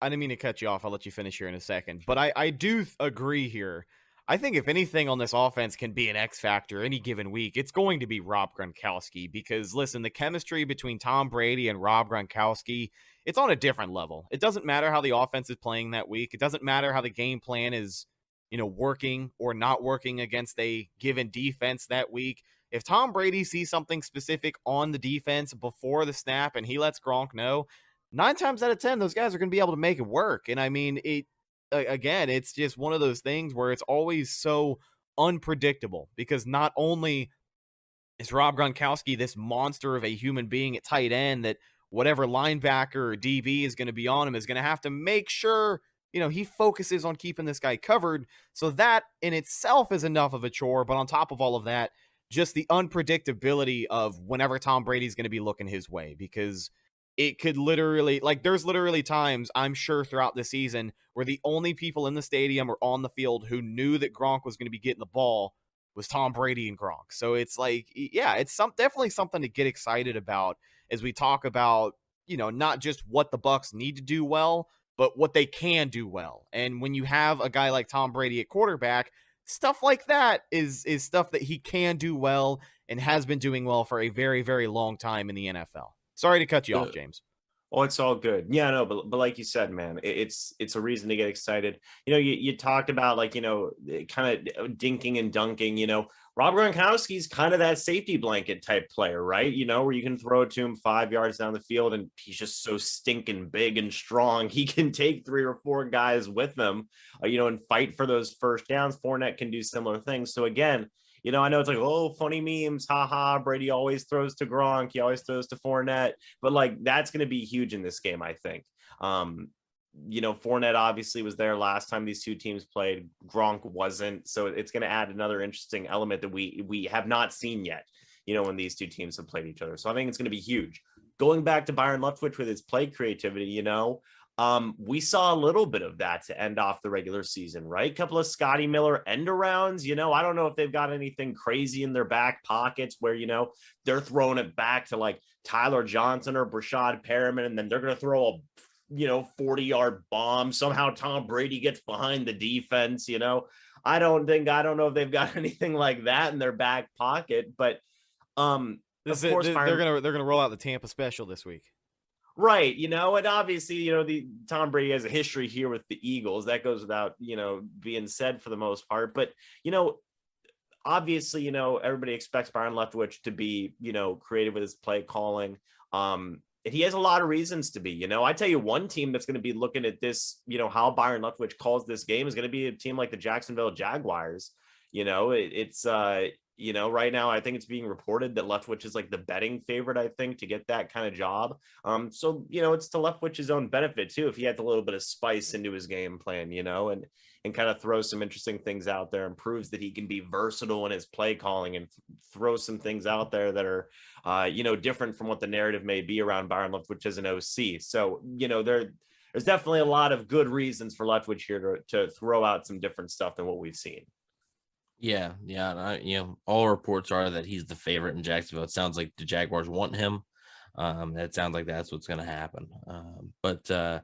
I didn't mean to cut you off. I'll let you finish here in a second, but I, I do agree here. I think if anything on this offense can be an X factor any given week, it's going to be Rob Gronkowski because, listen, the chemistry between Tom Brady and Rob Gronkowski, it's on a different level. It doesn't matter how the offense is playing that week. It doesn't matter how the game plan is, you know, working or not working against a given defense that week. If Tom Brady sees something specific on the defense before the snap and he lets Gronk know, nine times out of ten, those guys are going to be able to make it work. And, I mean, it... Again, it's just one of those things where it's always so unpredictable, because not only is Rob Gronkowski this monster of a human being at tight end that whatever linebacker or D B is going to be on him is going to have to make sure, you know, he focuses on keeping this guy covered. So that in itself is enough of a chore. But on top of all of that, just the unpredictability of whenever Tom Brady's going to be looking his way, because it could literally, like, there's literally times I'm sure throughout the season where the only people in the stadium or on the field who knew that Gronk was going to be getting the ball was Tom Brady and Gronk. So it's like, yeah, it's some definitely something to get excited about as we talk about, you know, not just what the Bucs need to do well, but what they can do well. And when you have a guy like Tom Brady at quarterback, stuff like that is is stuff that he can do well and has been doing well for a very, very long time in the N F L. Sorry to cut you off, James. Oh, it's all good. Yeah, no, but but like you said, man, it, it's it's a reason to get excited. You know, you, you talked about, like, you know, kind of dinking and dunking, you know. Rob Gronkowski's kind of that safety blanket type player, right? You know, where you can throw it to him five yards down the field and he's just so stinking big and strong. He can take three or four guys with him, uh, you know, and fight for those first downs. Fournette can do similar things. So again, you know, I know it's like, oh, funny memes, haha, Brady always throws to Gronk, he always throws to Fournette, but like that's going to be huge in this game, I think. Um, you know, Fournette obviously was there last time these two teams played, Gronk wasn't, so it's going to add another interesting element that we we have not seen yet, you know, when these two teams have played each other. So I think it's going to be huge. Going back to Byron Leftwich with his play creativity, you know, Um, we saw a little bit of that to end off the regular season, right? A couple of Scotty Miller end arounds, you know, I don't know if they've got anything crazy in their back pockets where, you know, they're throwing it back to like Tyler Johnson or Rashad Perriman, and then they're going to throw a, you know, forty yard bomb. Somehow Tom Brady gets behind the defense, you know, I don't think, I don't know if they've got anything like that in their back pocket, but, um, this of course, it, they're Byron- going to, they're going to roll out the Tampa special this week. Right, you know, and obviously, you know, the Tom Brady has a history here with the Eagles. That goes without, you know, being said for the most part. But, you know, obviously, you know, everybody expects Byron Leftwich to be, you know, creative with his play calling. Um, and he has a lot of reasons to be, you know. I tell you, one team that's going to be looking at this, you know, how Byron Leftwich calls this game is going to be a team like the Jacksonville Jaguars. You know, it, it's, uh, you know, right now, I think it's being reported that Leftwich is like the betting favorite, I think, to get that kind of job. Um, so, you know, it's to Leftwich's own benefit, too, if he had a little bit of spice into his game plan, you know, and and kind of throws some interesting things out there and proves that he can be versatile in his play calling and th- throw some things out there that are, uh, you know, different from what the narrative may be around Byron Leftwich as an O C. So, you know, there there's definitely a lot of good reasons for Leftwich here to, to throw out some different stuff than what we've seen. Yeah, yeah, I, you know, all reports are that he's the favorite in Jacksonville. It sounds like the Jaguars want him. Um, that sounds like that's what's going to happen. Um, but uh,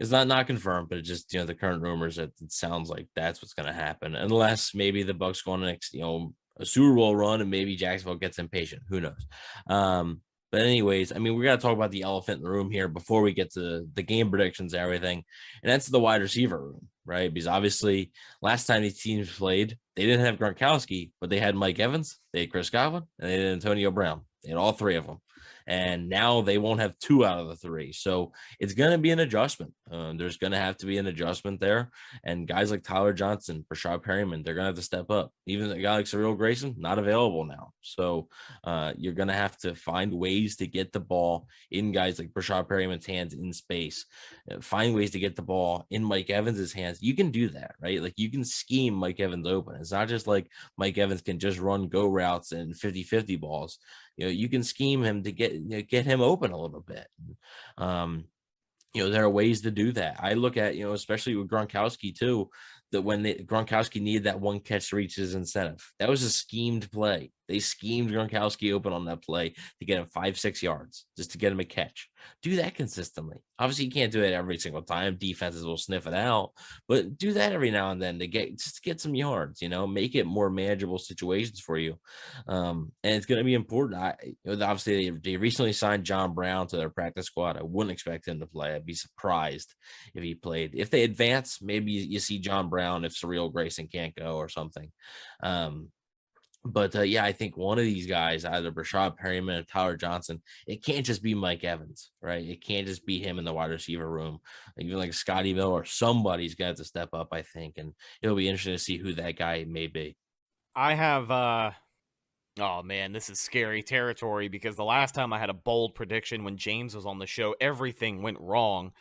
it's not not confirmed, but it just, you know, the current rumors that it sounds like that's what's going to happen, unless maybe the Bucs go on the next, you know, a Super Bowl run, and maybe Jacksonville gets impatient. Who knows? Um, but anyways, I mean, we got to talk about the elephant in the room here before we get to the game predictions and everything, and that's the wide receiver room. Right, because obviously last time these teams played, they didn't have Gronkowski, but they had Mike Evans, they had Chris Godwin, and they had Antonio Brown. They had all three of them, and now they won't have two out of the three. So it's going to be an adjustment. Uh, there's going to have to be an adjustment there, and guys like Tyler Johnson, Rashad Perriman, they're going to have to step up. Even a guy like Cyril Grayson, not available now. So uh, you're going to have to find ways to get the ball in guys like Rashad Perriman's hands in space. Uh, find ways to get the ball in Mike Evans's hands. You can do that, right? Like, you can scheme Mike Evans open. It's not just like Mike Evans can just run go routes and fifty-fifty balls. You know, you can scheme him to get, you know, get him open a little bit. Um, you know, there are ways to do that. I look at, you know, especially with Gronkowski too, that when they, Gronkowski needed that one catch to reach his incentive, that was a schemed play. They schemed Gronkowski open on that play to get him five, six yards just to get him a catch. Do that consistently. Obviously, you can't do it every single time. Defenses will sniff it out, but do that every now and then to get just to get some yards, you know, make it more manageable situations for you. Um, and it's going to be important. I, you know, obviously, they, they recently signed John Brown to their practice squad. I wouldn't expect him to play. I'd be surprised if he played. If they advance, maybe you see John Brown if Cyril Grayson can't go or something. Um, But, uh, yeah, I think one of these guys, either Rashad Perriman or Tyler Johnson, it can't just be Mike Evans, right? It can't just be him in the wide receiver room. Even like Scotty Miller or somebody's got to step up, I think. And it'll be interesting to see who that guy may be. I have, uh, oh man, this is scary territory, because the last time I had a bold prediction when James was on the show, everything went wrong.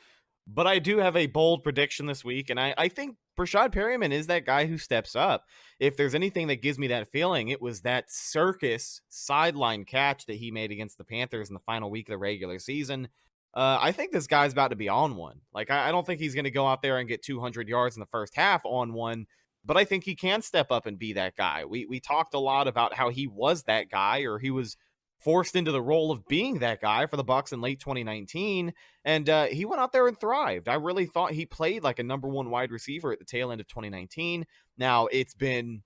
But I do have a bold prediction this week, and I, I think Rashad Perriman is that guy who steps up. If there's anything that gives me that feeling, it was that circus sideline catch that he made against the Panthers in the final week of the regular season. Uh, I think this guy's about to be on one. Like, I, I don't think he's going to go out there and get two hundred yards in the first half on one, but I think he can step up and be that guy. We we talked a lot about how he was that guy, or he was forced into the role of being that guy for the Bucs in late twenty nineteen, and uh, he went out there and thrived. I really thought he played like a number one wide receiver at the tail end of twenty nineteen. Now, it's been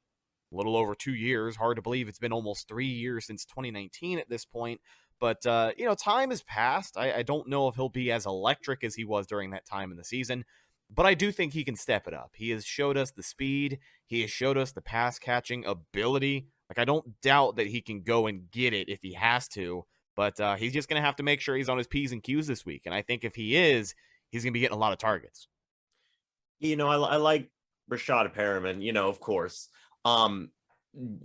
a little over two years. Hard to Bleav it's been almost three years since twenty nineteen at this point. But, uh, you know, time has passed. I, I don't know if he'll be as electric as he was during that time in the season, but I do think he can step it up. He has showed us the speed. He has showed us the pass-catching ability. Like, I don't doubt that he can go and get it if he has to, but uh, he's just going to have to make sure he's on his P's and Q's this week. And I think if he is, he's going to be getting a lot of targets. You know, I, I like Rashad Perriman, you know, of course. Um,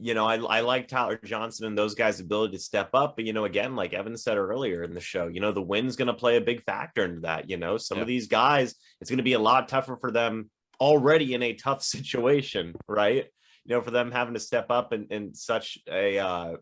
you know, I, I like Tyler Johnson and those guys' ability to step up. But, you know, again, like Evan said earlier in the show, you know, the wind's going to play a big factor into that. You know, some yeah. of these guys, it's going to be a lot tougher for them already in a tough situation, right? You know, for them having to step up in, in such a, uh,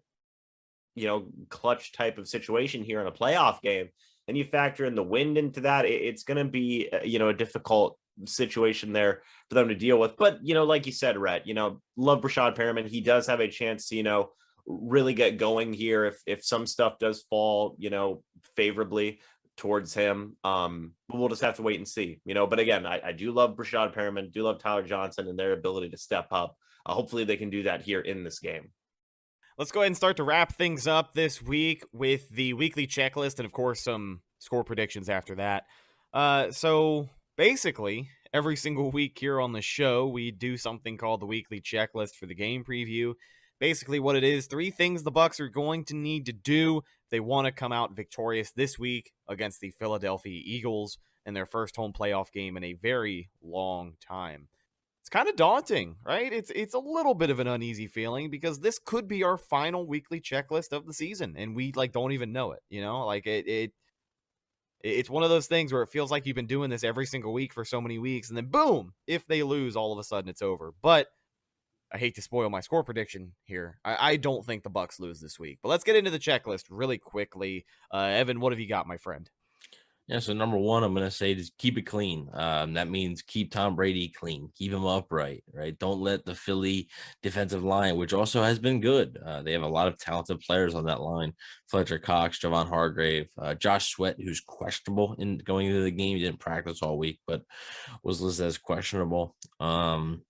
you know, clutch type of situation here in a playoff game. And you factor in the wind into that, it, it's going to be, uh, you know, a difficult situation there for them to deal with. But, you know, like you said, Rhett, you know, love Rashad Perriman. He does have a chance to, you know, really get going here if if some stuff does fall, you know, favorably towards him. Um, we'll just have to wait and see, you know. But again, I, I do love Rashad Perriman, do love Tyler Johnson and their ability to step up. Uh, hopefully they can do that here in this game. Let's go ahead and start to wrap things up this week with the weekly checklist and, of course, some score predictions after that. Uh, so basically, every single week here on the show, we do something called the weekly checklist for the game preview. Basically what it is, three things the Bucs are going to need to do if they want to come out victorious this week against the Philadelphia Eagles in their first home playoff game in a very long time. It's kind of daunting, right? It's it's a little bit of an uneasy feeling because this could be our final weekly checklist of the season, and we like don't even know it. You know, like it it it's one of those things where it feels like you've been doing this every single week for so many weeks, and then boom, if they lose, all of a sudden it's over. But I hate to spoil my score prediction here. I, I don't think the Bucs lose this week. But let's get into the checklist really quickly. Uh, Evan, what have you got, my friend? Yeah, so number one, I'm going to say is keep it clean. Um, that means keep Tom Brady clean. Keep him upright, right? Don't let the Philly defensive line, which also has been good. Uh, they have a lot of talented players on that line. Fletcher Cox, Javon Hargrave, uh, Josh Sweat, who's questionable in going into the game. He didn't practice all week, but was listed as questionable. Um,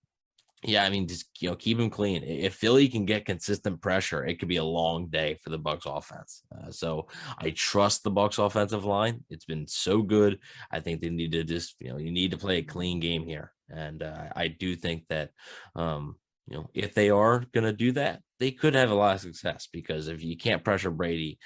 yeah, I mean, just you know, keep him clean. If Philly can get consistent pressure, it could be a long day for the Bucs offense. Uh, so I trust the Bucs offensive line. It's been so good. I think they need to just, you know, you need to play a clean game here. And uh, I do think that, um, you know, if they are going to do that, they could have a lot of success because if you can't pressure Brady,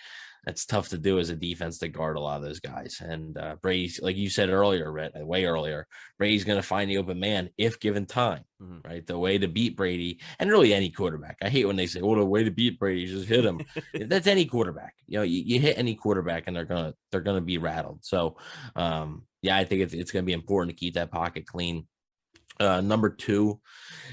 that's tough to do as a defense to guard a lot of those guys. And uh, Brady's, like you said earlier, Rhett, way earlier, Brady's going to find the open man if given time, mm-hmm. right? The way to beat Brady, and really any quarterback. I hate when they say, "Oh, the way to beat Brady is just hit him." That's any quarterback. You know, you, you hit any quarterback, and they're gonna they're gonna be rattled. So, um, yeah, I think it's it's going to be important to keep that pocket clean. Uh, number two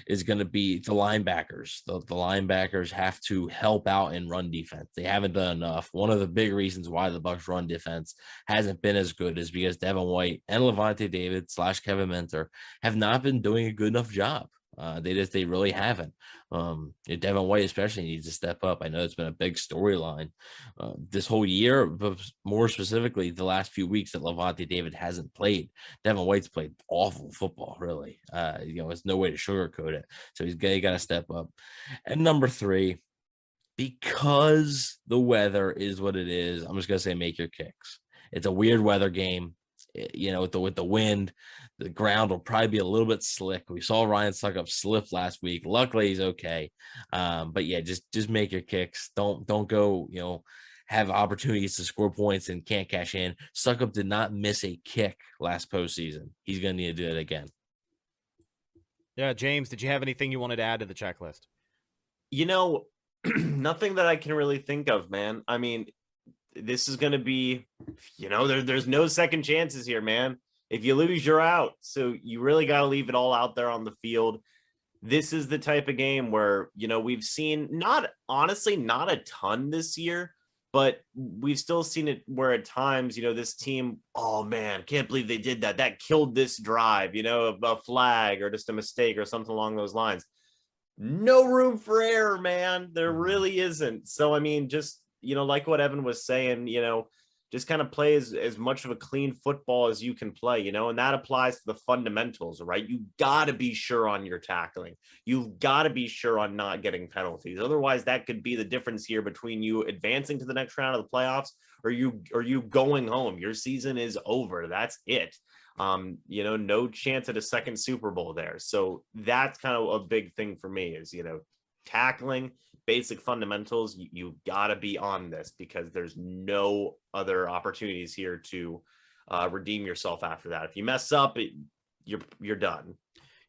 is going to be the linebackers. The, the linebackers have to help out in run defense. They haven't done enough. One of the big reasons why the Bucs run defense hasn't been as good is because Devin White and Lavonte David slash Kevin Minter have not been doing a good enough job. Uh, they just, they really haven't. Um, Devin White especially needs to step up. I know it's been a big storyline uh, this whole year, but more specifically the last few weeks that Lavonte David hasn't played. Devin White's played awful football, really. Uh, you know, there's no way to sugarcoat it. So he's got, he got to step up. And number three, because the weather is what it is, I'm just going to say make your kicks. It's a weird weather game. You know, with the with the wind, the ground will probably be a little bit slick. We saw Ryan Suckup slip last week. Luckily, he's okay. Um, but yeah, just just make your kicks. Don't don't go. You know, have opportunities to score points and can't cash in. Suckup did not miss a kick last postseason. He's going to need to do it again. Yeah, James, did you have anything you wanted to add to the checklist? You know, nothing that I can really think of, man. I mean, this is going to be, you know, there, there's no second chances here, man. If you lose, you're out. So you really got to leave it all out there on the field. This is the type of game where, you know, we've seen not, honestly, not a ton this year, but we've still seen it where at times, you know, this team, oh man, can't Bleav they did that. That killed this drive, you know, a flag or just a mistake or something along those lines. No room for error, man. There really isn't. So, I mean, just, you know, like what Evan was saying, you know, just kind of play as, as much of a clean football as you can play, you know, and that applies to the fundamentals, right? You got to be sure on your tackling. You've got to be sure on not getting penalties. Otherwise, that could be the difference here between you advancing to the next round of the playoffs or you or you going home. Your season is over. That's it. Um, you know, no chance at a second Super Bowl there. So that's kind of a big thing for me is, you know, tackling, basic fundamentals. You, you've got to be on this because there's no other opportunities here to uh, redeem yourself after that. If you mess up, it, you're you're done.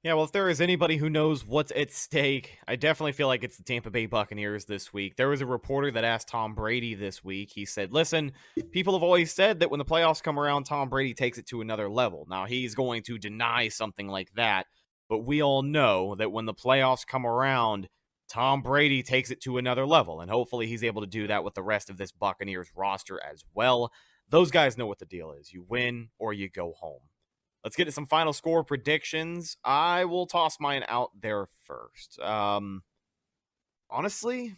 Yeah, well, if there is anybody who knows what's at stake, I definitely feel like it's the Tampa Bay Buccaneers this week. There was a reporter that asked Tom Brady this week. He said, listen, people have always said that when the playoffs come around, Tom Brady takes it to another level. Now, he's going to deny something like that, but we all know that when the playoffs come around, Tom Brady takes it to another level, and hopefully he's able to do that with the rest of this Buccaneers roster as well. Those guys know what the deal is. You win or you go home. Let's get to some final score predictions. I will toss mine out there first. Um, honestly,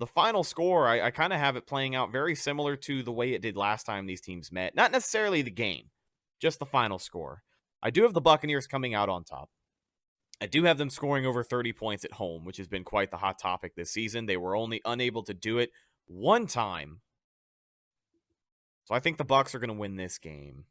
the final score, I, I kind of have it playing out very similar to the way it did last time these teams met. Not necessarily the game, just the final score. I do have the Buccaneers coming out on top. I do have them scoring over thirty points at home, which has been quite the hot topic this season. They were only unable to do it one time. So I think the Bucs are going to win this game.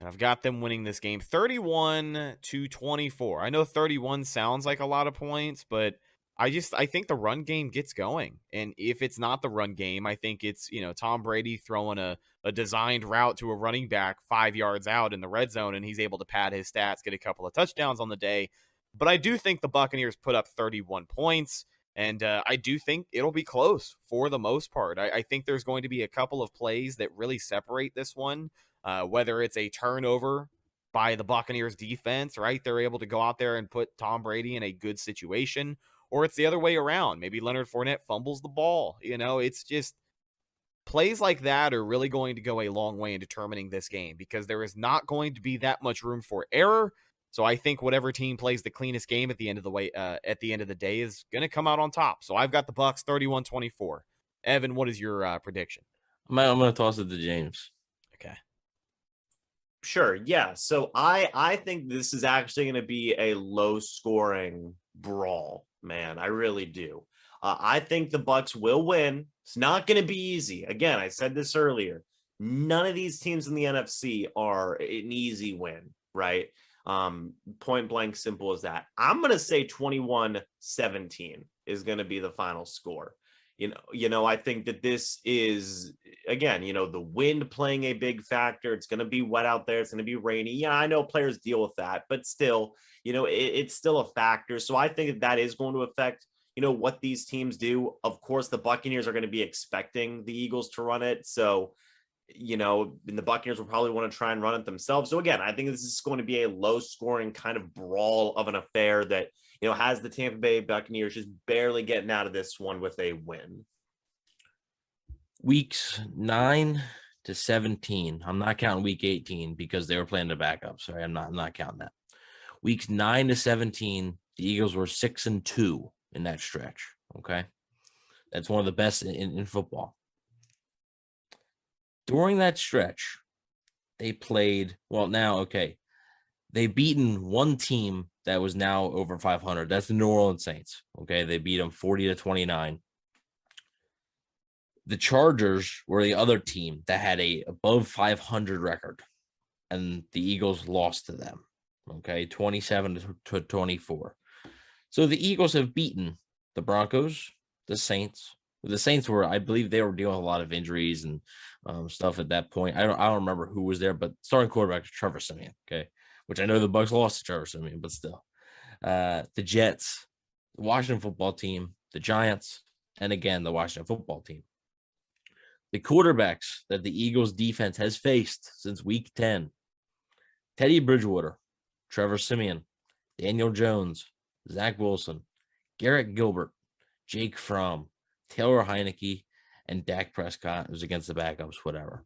And I've got them winning this game thirty-one to twenty-four. I know thirty-one sounds like a lot of points, but I just I think the run game gets going. And if it's not the run game, I think it's, you know, Tom Brady throwing a, a designed route to a running back five yards out in the red zone, and he's able to pad his stats, get a couple of touchdowns on the day. But I do think the Buccaneers put up thirty-one points, and uh, I do think it'll be close for the most part. I, I think there's going to be a couple of plays that really separate this one. Uh, whether it's a turnover by the Buccaneers defense, right? They're able to go out there and put Tom Brady in a good situation, or it's the other way around. Maybe Leonard Fournette fumbles the ball. You know, it's just plays like that are really going to go a long way in determining this game because there is not going to be that much room for error. So I think whatever team plays the cleanest game at the end of the way, uh, at the end of the day is going to come out on top. So I've got the Bucs thirty-one twenty-four. Evan, what is your uh, prediction? I'm going to toss it to James. Okay. Sure. Yeah. So I, I think this is actually going to be a low scoring brawl, man. I really do. Uh, I think the Bucs will win. It's not going to be easy. Again, I said this earlier, none of these teams in the N F C are an easy win, right? Um, point blank, simple as that. I'm going to say twenty-one seventeen is going to be the final score. You know, you know, I think that this is, again, you know, the wind playing a big factor. It's going to be wet out there. It's going to be rainy. Yeah, I know players deal with that, but still, you know, it, it's still a factor. So I think that, that is going to affect, you know, what these teams do. Of course, the Buccaneers are going to be expecting the Eagles to run it. So, you know, and the Buccaneers will probably want to try and run it themselves. So again, I think this is going to be a low scoring kind of brawl of an affair that, you know, has the Tampa Bay Buccaneers just barely getting out of this one with a win. Weeks nine to seventeen. I'm not counting week eighteen because they were playing the backup. Sorry, I'm not, I'm not counting that. Weeks nine to seventeen, the Eagles were six and two in that stretch. Okay. That's one of the best in, in, in football. During that stretch, they played, well, now, okay, they've beaten one team that was now over five hundred. That's the New Orleans Saints, okay? They beat them forty to twenty-nine. The Chargers were the other team that had a above five hundred record, and the Eagles lost to them, okay, twenty-seven to twenty-four. So the Eagles have beaten the Broncos, the Saints. The Saints were, I Bleav they were dealing with a lot of injuries and um, stuff at that point. I don't I don't remember who was there, but starting quarterback is Trevor Siemian, okay? Which I know the Bucs lost to Trevor Siemian, but still. Uh, the Jets, the Washington football team, the Giants, and again, the Washington football team. The quarterbacks that the Eagles defense has faced since week ten, Teddy Bridgewater, Trevor Siemian, Daniel Jones, Zach Wilson, Garrett Gilbert, Jake Fromm, Taylor Heineke, and Dak Prescott. It was against the backups, whatever.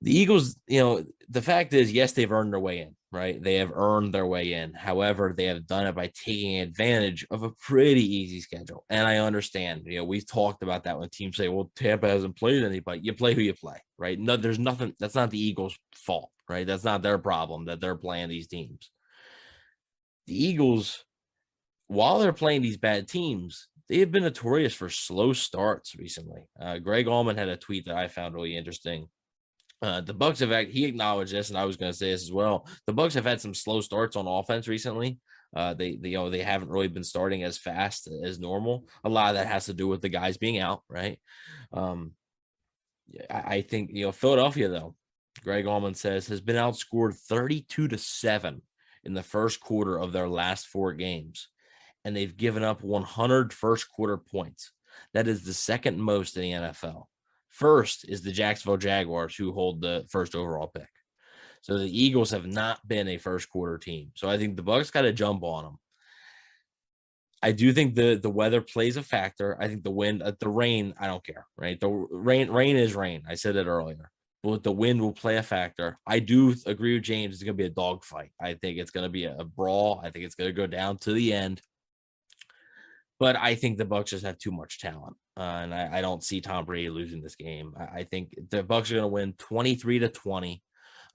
The Eagles, you know, the fact is, yes, they've earned their way in, right? They have earned their way in. However, they have done it by taking advantage of a pretty easy schedule. And I understand, you know, we've talked about that when teams say, well, Tampa hasn't played anybody. You play who you play, right? No, there's nothing. That's not the Eagles' fault, right? That's not their problem that they're playing these teams. The Eagles, while they're playing these bad teams, they have been notorious for slow starts recently. Uh, Greg Allman had a tweet that I found really interesting. Uh, the Bucs have act, he acknowledged this, and I was going to say this as well. The Bucs have had some slow starts on offense recently. Uh, they, they, you know, they haven't really been starting as fast as normal. A lot of that has to do with the guys being out, right? Um, I, I think you know Philadelphia, though, Greg Allman says, has been outscored thirty-two to seven in the first quarter of their last four games, and they've given up one hundred first quarter points. That is the second most in the N F L. First is the Jacksonville Jaguars, who hold the first overall pick. So the Eagles have not been a first quarter team. So I think the Bucs got to jump on them. I do think the, the weather plays a factor. I think the wind, uh, the rain, I don't care, right? The rain, rain is rain. I said it earlier, but the wind will play a factor. I do agree with James. It's going to be a dogfight. I think it's going to be a, a brawl. I think it's going to go down to the end. But I think the Bucs just have too much talent, uh, and I, I don't see Tom Brady losing this game. I, I think the Bucs are going to win twenty-three to twenty.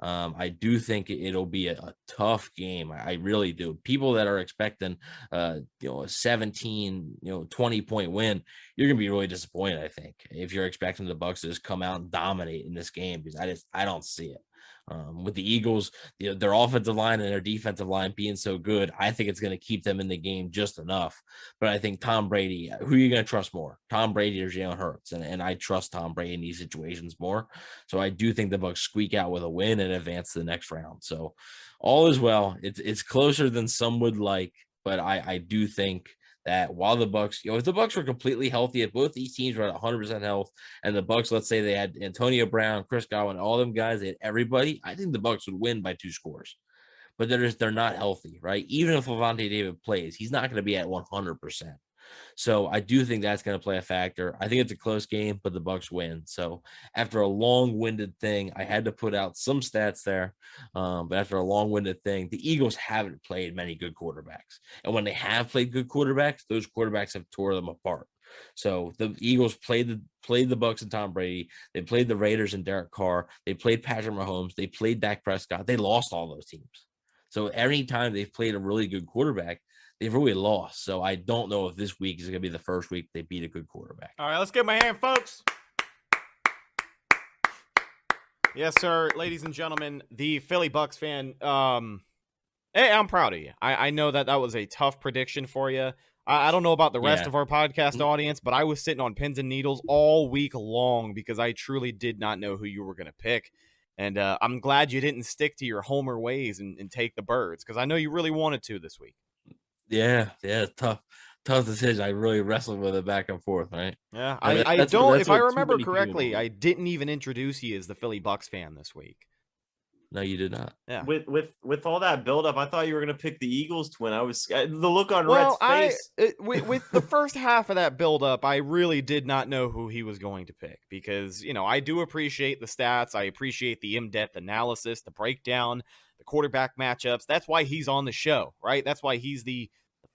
Um, I do think it'll be a, a tough game. I, I really do. People that are expecting, uh, you know, a seventeen, you know, twenty point win, you're going to be really disappointed. I think if you're expecting the Bucs to just come out and dominate in this game, because I just I don't see it. Um, with the Eagles, you know, their offensive line and their defensive line being so good, I think it's going to keep them in the game just enough. But I think Tom Brady, who are you going to trust more, Tom Brady or Jalen Hurts? And, and I trust Tom Brady in these situations more. So I do think the Bucs squeak out with a win and advance to the next round. So all is well. It's it's closer than some would like, but I, I do think that while the Bucs, you know, if the Bucs were completely healthy, if both these teams were at one hundred percent health, and the Bucs, let's say they had Antonio Brown, Chris Godwin, all them guys, they had everybody, I think the Bucs would win by two scores. But they're just, they're not healthy, right? Even if Lavonte David plays, he's not going to be at one hundred percent. So I do think that's going to play a factor. I think it's a close game, but the Bucs win. So after a long-winded thing, I had to put out some stats there. Um, but after a long-winded thing, the Eagles haven't played many good quarterbacks. And when they have played good quarterbacks, those quarterbacks have tore them apart. So the Eagles played the played the Bucs and Tom Brady. They played the Raiders and Derek Carr. They played Patrick Mahomes. They played Dak Prescott. They lost all those teams. So every time they've played a really good quarterback, they've really lost, so I don't know if this week is going to be the first week they beat a good quarterback. All right, let's give them a hand, folks. Yes, sir. Ladies and gentlemen, the Philly Bucs fan, um, hey, I'm proud of you. I, I know that that was a tough prediction for you. I, I don't know about the rest yeah. of our podcast audience, but I was sitting on pins and needles all week long because I truly did not know who you were going to pick. And uh, I'm glad you didn't stick to your Homer ways and, and take the Birds, because I know you really wanted to this week. Yeah, yeah, tough, tough decision. I really wrestled with it back and forth, right? Yeah, I, I, I don't. If I remember correctly, I didn't even introduce you as the Philly Bucs fan this week. No, you did not. Yeah, with with with all that buildup, I thought you were gonna pick the Eagles to win. I was I, the look on well, Rhett's face. I, it, with, with the first half of that buildup, I really did not know who he was going to pick, because you know I do appreciate the stats, I appreciate the in-depth analysis, the breakdown, the quarterback matchups. That's why he's on the show, right? That's why he's the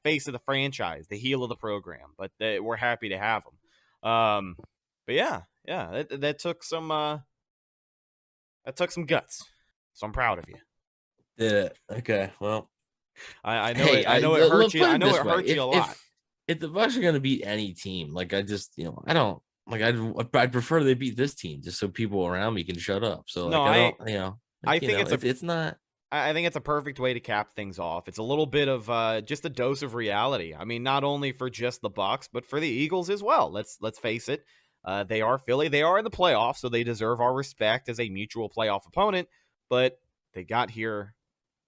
face of the franchise, the heel of the program. But they, we're happy to have him. Um, but yeah, yeah, that, that took some uh, that took some guts. So I'm proud of you. Yeah. Okay. Well, I, I know. Hey, it, I know I, it hurt you. I know it hurt way. you a if, lot. If, if the Bucs are going to beat any team, like I just, you know, I don't like. I'd I'd prefer they beat this team just so people around me can shut up. So like, no, I, I don't, you know, like, I think you know, it's, it's a, it's not. I think it's a perfect way to cap things off. It's a little bit of uh, just a dose of reality. I mean, not only for just the Bucs, but for the Eagles as well. Let's let's face it. Uh, they are Philly. They are in the playoffs, so they deserve our respect as a mutual playoff opponent. But they got here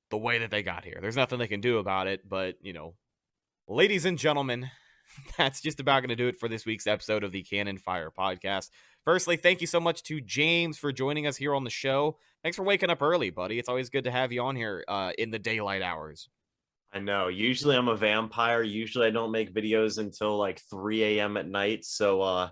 the way that they got here. There's nothing they can do about it. But, you know, Ladies and gentlemen, that's just about going to do it for this week's episode of the Cannon Fire Podcast. Firstly, thank you so much to James for joining us here on the show. Thanks for waking up early, buddy. It's always good to have you on here uh, in the daylight hours. I know. Usually I'm a vampire. Usually I don't make videos until like three a.m. at night. So uh,